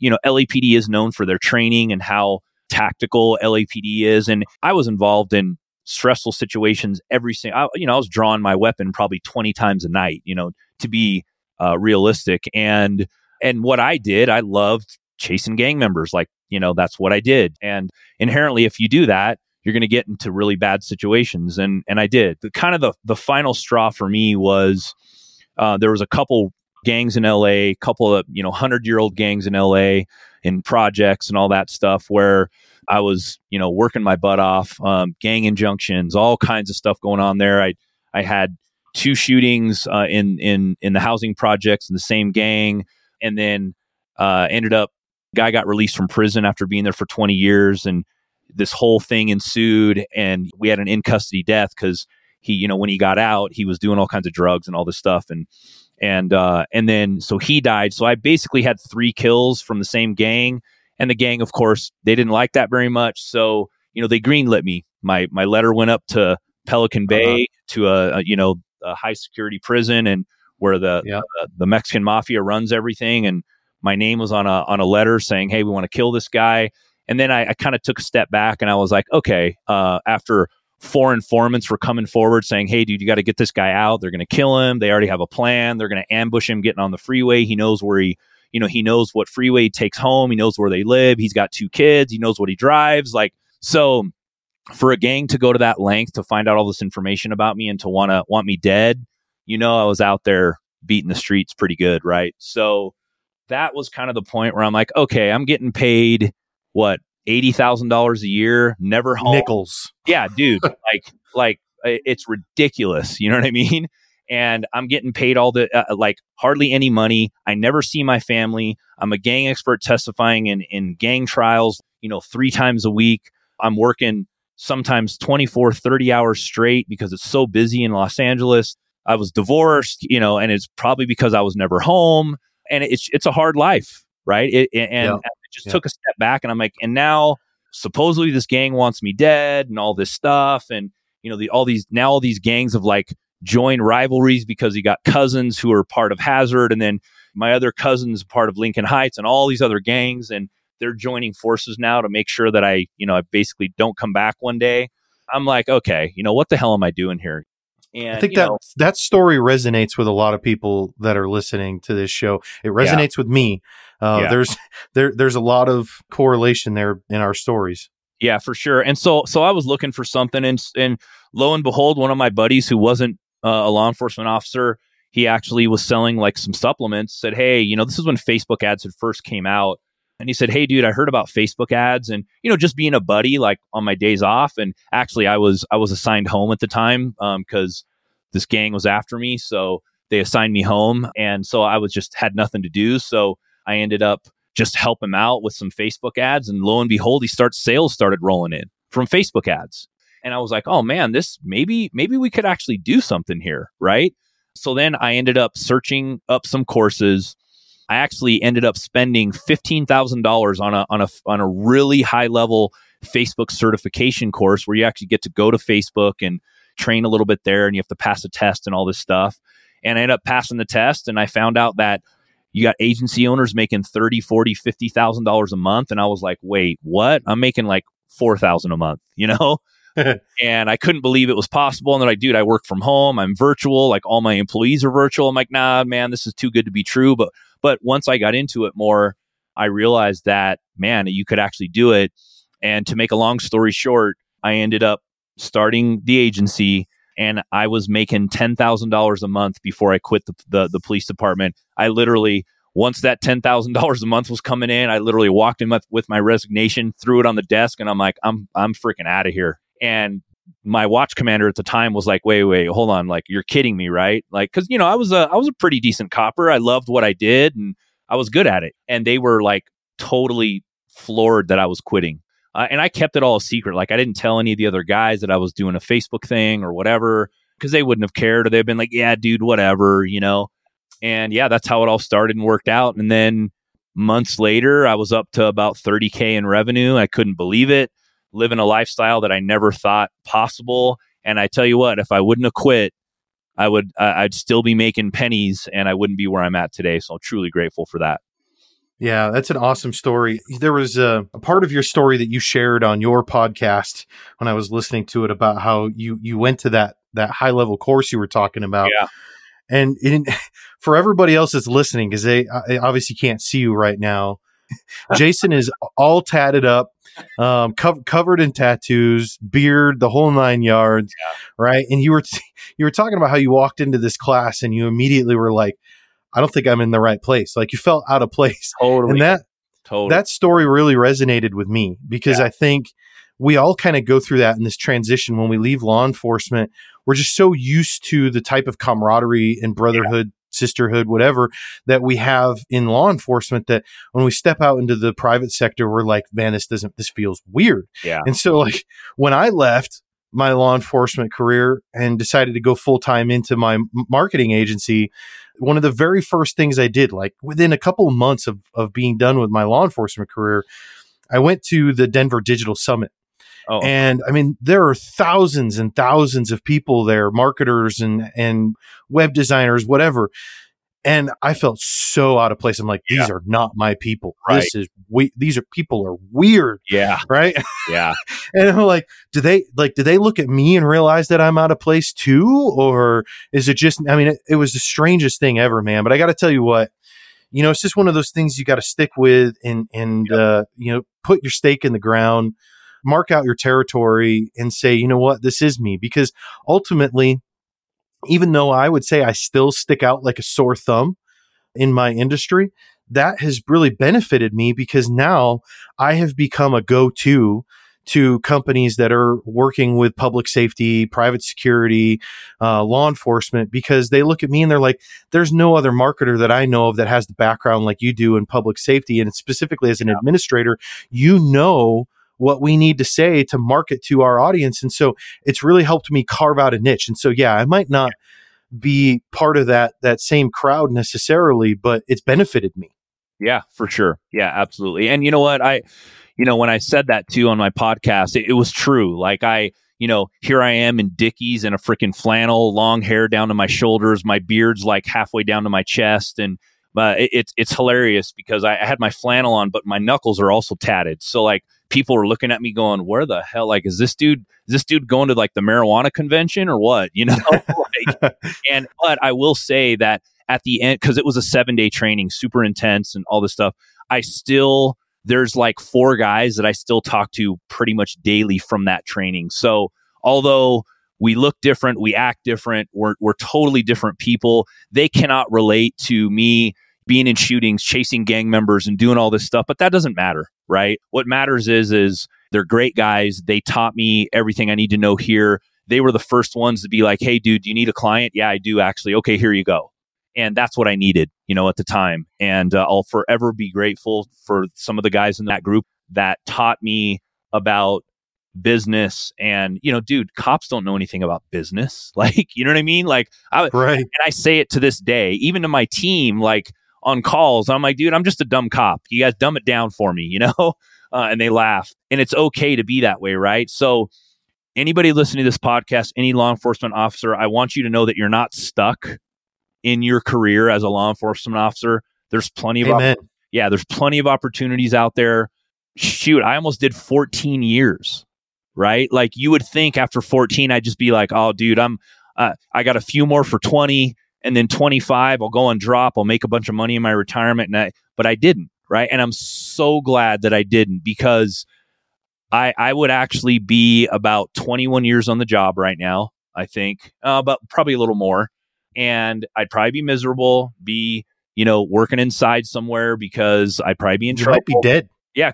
you know, LAPD is known for their training and how tactical LAPD is. And I was involved in stressful situations every single, you know, I was drawing my weapon probably 20 times a night, you know, to be realistic. And what I did, I loved chasing gang members. Like, you know, that's what I did. And inherently, if you do that, you're going to get into really bad situations. And I did. The kind of the final straw for me was there was a couple gangs in LA, a couple of, you know, 100-year-old gangs in LA and projects and all that stuff where I was, you know, working my butt off, gang injunctions, all kinds of stuff going on there. I had 2 shootings in the housing projects in the same gang, and then ended up, guy got released from prison after being there for 20 years, and this whole thing ensued, and we had an in custody death because he, you know, when he got out, he was doing all kinds of drugs and all this stuff, and then so he died. So I basically had 3 kills from the same gang. And the gang, of course, they didn't like that very much. So, you know, they greenlit me. My letter went up to Pelican Bay to a high security prison and where the Mexican Mafia runs everything. And My name was on a letter saying, hey, we want to kill this guy. And then I kind of took a step back and I was like, okay, after four informants were coming forward saying, hey, dude, you got to get this guy out. They're going to kill him. They already have a plan. They're going to ambush him getting on the freeway. He knows where he knows what freeway he takes home. He knows where they live. He's got two kids. He knows what he drives. Like, so for a gang to go to that length to find out all this information about me and to want me dead, I was out there beating the streets pretty good, right? So that was kind of the point where I'm like, okay, I'm getting paid what, $80,000 a year, never home. Nickels. Yeah, dude, like it's ridiculous. You know what I mean? And I'm getting paid all the, hardly any money. I never see my family. I'm a gang expert testifying in gang trials, 3 times a week. I'm working sometimes 24, 30 hours straight because it's so busy in Los Angeles. I was divorced, and it's probably because I was never home. And it's a hard life, right? I just took a step back and I'm like, and now supposedly this gang wants me dead and all this stuff. And, all these gangs have join rivalries because you got cousins who are part of Hazard, and then my other cousin's part of Lincoln Heights, and all these other gangs, and they're joining forces now to make sure that I basically don't come back one day. I'm like, okay, what the hell am I doing here? And I think that story resonates with a lot of people that are listening to this show. It resonates with me. There's a lot of correlation there in our stories. Yeah, for sure. And so I was looking for something, and lo and behold, one of my buddies who wasn't a law enforcement officer, he actually was selling some supplements, said, hey, this is when Facebook ads had first came out. And he said, hey, dude, I heard about Facebook ads, and, just being a buddy, on my days off. And actually I was assigned home at the time, cause this gang was after me. So they assigned me home. And so I was just had nothing to do. So I ended up just help him out with some Facebook ads. And lo and behold, sales started rolling in from Facebook ads. And I was like, oh man, this maybe we could actually do something here, right? So then I ended up searching up some courses. I actually ended up spending $15,000 on a really high level Facebook certification course where you actually get to go to Facebook and train a little bit there, and you have to pass a test and all this stuff. And I ended up passing the test, and I found out that you got agency owners making $30,000, $40,000, $50,000 a month. And I was like, wait, what? I'm making $4,000 a month, And I couldn't believe it was possible. And they're like, dude, I work from home. I'm virtual. All my employees are virtual. I'm like, nah, man, this is too good to be true. But once I got into it more, I realized that, man, you could actually do it. And to make a long story short, I ended up starting the agency, and I was making $10,000 a month before I quit the police department. I literally, once that $10,000 a month was coming in, I literally walked in with my resignation, threw it on the desk, and I'm like, I'm freaking out of here. And my watch commander at the time was like, wait, hold on. You're kidding me, right? Cause I was a pretty decent copper. I loved what I did and I was good at it. And they were totally floored that I was quitting. And I kept it all a secret. I didn't tell any of the other guys that I was doing a Facebook thing or whatever, because they wouldn't have cared, or they've been like, yeah, dude, whatever, And yeah, that's how it all started and worked out. And then months later, I was up to about 30K in revenue. I couldn't believe it. Living a lifestyle that I never thought possible. And I tell you what, if I wouldn't have quit, I'd still be making pennies, and I wouldn't be where I'm at today. So I'm truly grateful for that. Yeah, that's an awesome story. There was a part of your story that you shared on your podcast when I was listening to it about how you went to that high level course you were talking about. Yeah. And for everybody else that's listening, because they obviously can't see you right now, Jason is all tatted up, covered in tattoos, beard, the whole 9 yards, right? And you were talking about how you walked into this class and you immediately were like, I don't think I'm in the right place. You felt out of place. Totally. And that story really resonated with me, because I think we all kind of go through that in this transition when we leave law enforcement. We're just so used to the type of camaraderie and brotherhood, sisterhood, whatever, that we have in law enforcement, that when we step out into the private sector, we're like, man, this feels weird. Yeah. And so when I left my law enforcement career and decided to go full-time into my marketing agency, one of the very first things I did, within a couple of months of being done with my law enforcement career, I went to the Denver Digital Summit. Oh. And I mean, there are thousands and thousands of people there, marketers and web designers, whatever. And I felt so out of place. I'm like, these are not my people. Right. These are people are weird. Yeah. Right. Yeah. And I'm like, do they look at me and realize that I'm out of place too? Or is it just, I mean, it was the strangest thing ever, man. But I got to tell you what, you know, it's just one of those things you got to stick with and put your stake in the ground, mark out your territory and say, you know what, this is me. Because ultimately, even though I would say I still stick out like a sore thumb in my industry, that has really benefited me because now I have become a go-to to companies that are working with public safety, private security, law enforcement, because they look at me and they're like, there's no other marketer that I know of that has the background like you do in public safety. And specifically as an administrator, you know what we need to say to market to our audience. And so it's really helped me carve out a niche. And so, yeah, I might not be part of that same crowd necessarily, but it's benefited me. Yeah, for sure. Yeah, absolutely. And you know what? When I said that too on my podcast, it was true. Like here I am in Dickies and a freaking flannel, long hair down to my shoulders. My beard's like halfway down to my chest. And it's hilarious because I had my flannel on, but my knuckles are also tatted. So like, people are looking at me going, where the hell, like, is this dude going to like the marijuana convention or what, you know? But I will say that at the end, cause it was a 7-day training, super intense and all this stuff. There's like 4 guys that I still talk to pretty much daily from that training. So although we look different, we act different, we're totally different people. They cannot relate to me being in shootings, chasing gang members and doing all this stuff, but that doesn't matter. Right? What matters is they're great guys. They taught me everything I need to know here. They were the first ones to be like, hey, dude, do you need a client? Yeah, I do actually. Okay, here you go. And that's what I needed, at the time. And I'll forever be grateful for some of the guys in that group that taught me about business. And, dude, cops don't know anything about business. Like, you know what I mean? Like, right. And I say it to this day, even to my team, like, on calls, I'm like, dude, I'm just a dumb cop. You guys dumb it down for me, And they laugh. And it's okay to be that way, right? So anybody listening to this podcast, any law enforcement officer, I want you to know that you're not stuck in your career as a law enforcement officer. There's plenty of there's plenty of opportunities out there. Shoot, I almost did 14 years, right? Like you would think after 14, I'd just be like, oh, dude, I got a few more for 20. And then 25, I'll go and drop. I'll make a bunch of money in my retirement. But I didn't, right? And I'm so glad that I didn't, because I would actually be about 21 years on the job right now, I think, but probably a little more. And I'd probably be miserable, working inside somewhere because I'd probably be in trouble. You might be dead. Yeah,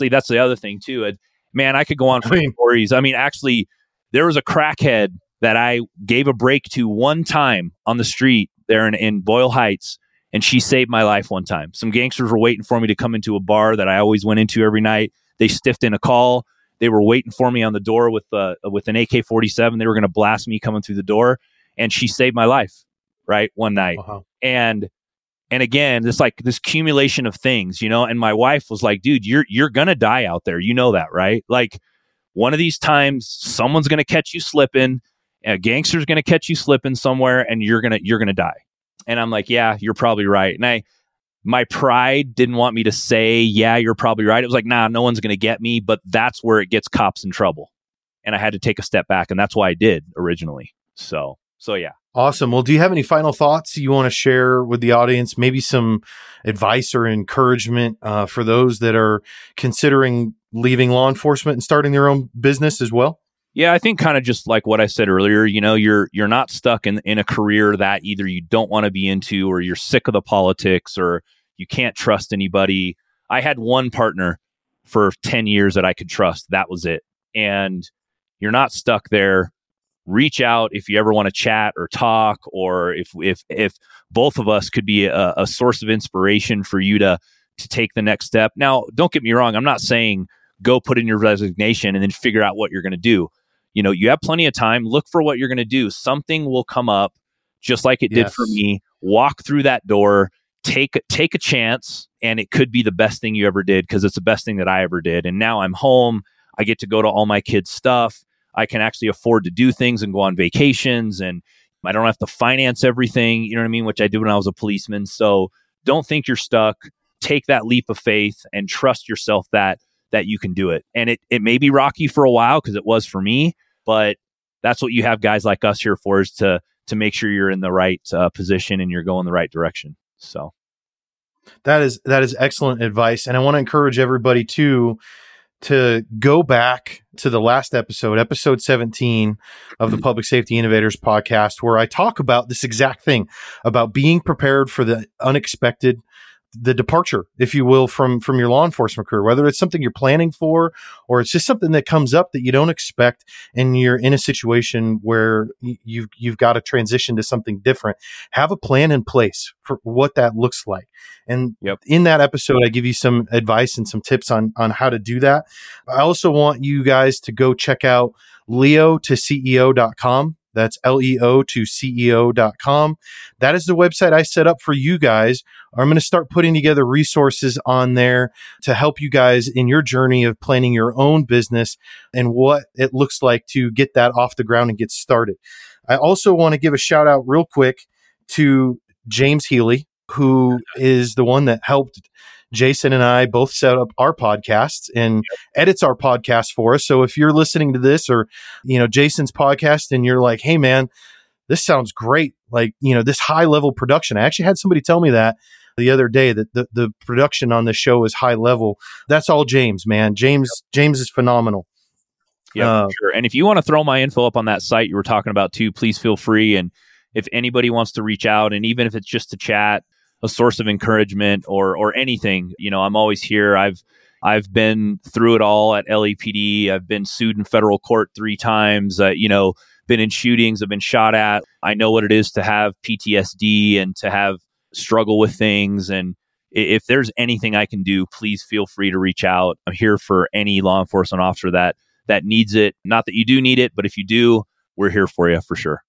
that's the other thing too. Man, I could go on for stories. I mean, actually, there was a crackhead that I gave a break to one time on the street there in Boyle Heights, and she saved my life one time. Some gangsters were waiting for me to come into a bar that I always went into every night. They stiffed in a call. They were waiting for me on the door with an AK-47. They were going to blast me coming through the door, and she saved my life, right, one night. Uh-huh. And again, it's like this accumulation of things, and my wife was like, dude, you're going to die out there. You know that, right? Like one of these times, someone's going to catch you slipping. A gangster's going to catch you slipping somewhere and you're going to die. And I'm like, yeah, you're probably right. And my pride didn't want me to say, yeah, you're probably right. It was like, nah, no one's going to get me, but that's where it gets cops in trouble. And I had to take a step back, and that's why I did originally. So yeah. Awesome. Well, do you have any final thoughts you want to share with the audience? Maybe some advice or encouragement for those that are considering leaving law enforcement and starting their own business as well? Yeah, I think kind of just like what I said earlier, you're not stuck in a career that either you don't want to be into or you're sick of the politics or you can't trust anybody. I had one partner for 10 years that I could trust. That was it. And you're not stuck there. Reach out if you ever want to chat or talk, or if both of us could be a source of inspiration for you to take the next step. Now, don't get me wrong. I'm not saying go put in your resignation and then figure out what you're going to do. You have plenty of time. Look for what you're going to do. Something will come up just like it did for me. Walk through that door, take a chance, and it could be the best thing you ever did, because it's the best thing that I ever did. And now I'm home. I get to go to all my kids' stuff. I can actually afford to do things and go on vacations and I don't have to finance everything, you know what I mean, which I did when I was a policeman. So don't think you're stuck. Take that leap of faith and trust yourself that you can do it. And it may be rocky for a while, because it was for me, but that's what you have guys like us here for, is to make sure you're in the right position and you're going the right direction. So that is excellent advice. And I want to encourage everybody to go back to the last episode 17 of the Public Safety Innovators podcast, where I talk about this exact thing, about being prepared for the unexpected, the departure, if you will, from your law enforcement career, whether it's something you're planning for, or it's just something that comes up that you don't expect, and you're in a situation where you've got to transition to something different. Have a plan in place for what that looks like. And in that episode, I give you some advice and some tips on how to do that. I also want you guys to go check out Leo2CEO.com. That's Leo2CEO.com. That is the website I set up for you guys. I'm going to start putting together resources on there to help you guys in your journey of planning your own business and what it looks like to get that off the ground and get started. I also want to give a shout out real quick to James Healy, who is the one that helped Jason and I both set up our podcasts and edits our podcast for us. So if you're listening to this, or, you know, Jason's podcast, and you're like, hey man, this sounds great. Like, you know, this high level production. I actually had somebody tell me that the other day, that the production on the show is high level. That's all James, man. James is phenomenal. Yeah, sure. And if you want to throw my info up on that site you were talking about too, please feel free. And if anybody wants to reach out, and even if it's just to chat, a source of encouragement or anything, you know, I'm always here. I've been through it all at LAPD. I've been sued in federal court 3 times, you know, been in shootings, I've been shot at. I know what it is to have PTSD and to have struggle with things. And if there's anything I can do, please feel free to reach out. I'm here for any law enforcement officer that needs it. Not that you do need it, but if you do, we're here for you for sure.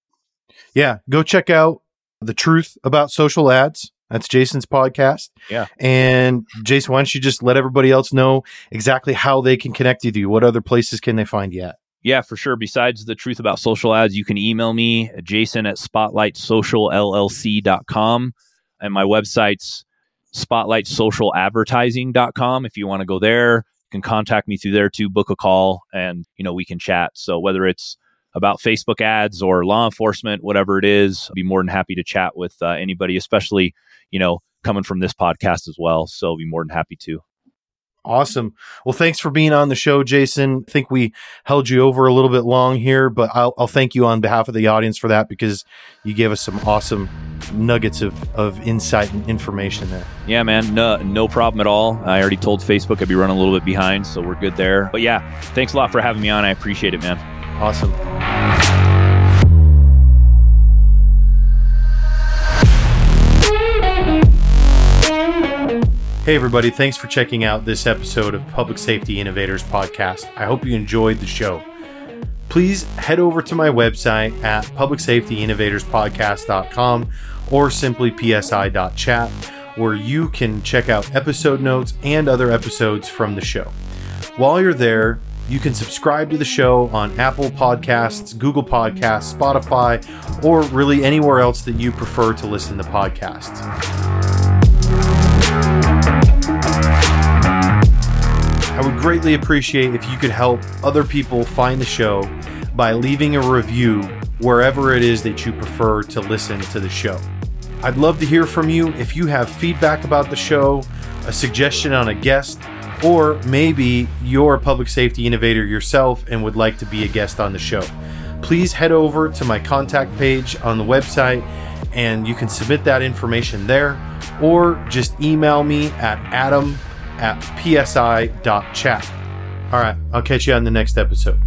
Yeah. Go check out The Truth About Social Ads. That's Jason's podcast. Yeah. And Jason, why don't you just let everybody else know exactly how they can connect with you? What other places can they find you at? Yeah, for sure. Besides The Truth About Social Ads, you can email me at jason@spotlightsocialllc.com. And my website's spotlightsocialadvertising.com. If you want to go there, you can contact me through there too, book a call, and, you know, we can chat. So whether it's about Facebook ads or law enforcement, whatever it is, I'd be more than happy to chat with anybody, especially, you know, coming from this podcast as well. So I'll be more than happy to. Awesome. Well, thanks for being on the show, Jason. I think we held you over a little bit long here, but I'll thank you on behalf of the audience for that, because you gave us some awesome nuggets of insight and information there. Yeah, man. No problem at all. I already told Facebook I'd be running a little bit behind, so we're good there. But yeah, thanks a lot for having me on. I appreciate it, man. Awesome. Hey everybody, thanks for checking out this episode of Public Safety Innovators Podcast. I hope you enjoyed the show. Please head over to my website at publicsafetyinnovatorspodcast.com or simply psi.chat, where you can check out episode notes and other episodes from the show. While you're there, you can subscribe to the show on Apple Podcasts, Google Podcasts, Spotify, or really anywhere else that you prefer to listen to podcasts. I would greatly appreciate if you could help other people find the show by leaving a review wherever it is that you prefer to listen to the show. I'd love to hear from you if you have feedback about the show, a suggestion on a guest, or maybe you're a public safety innovator yourself and would like to be a guest on the show. Please head over to my contact page on the website and you can submit that information there, or just email me at adam@psi.chat. All right, I'll catch you on the next episode.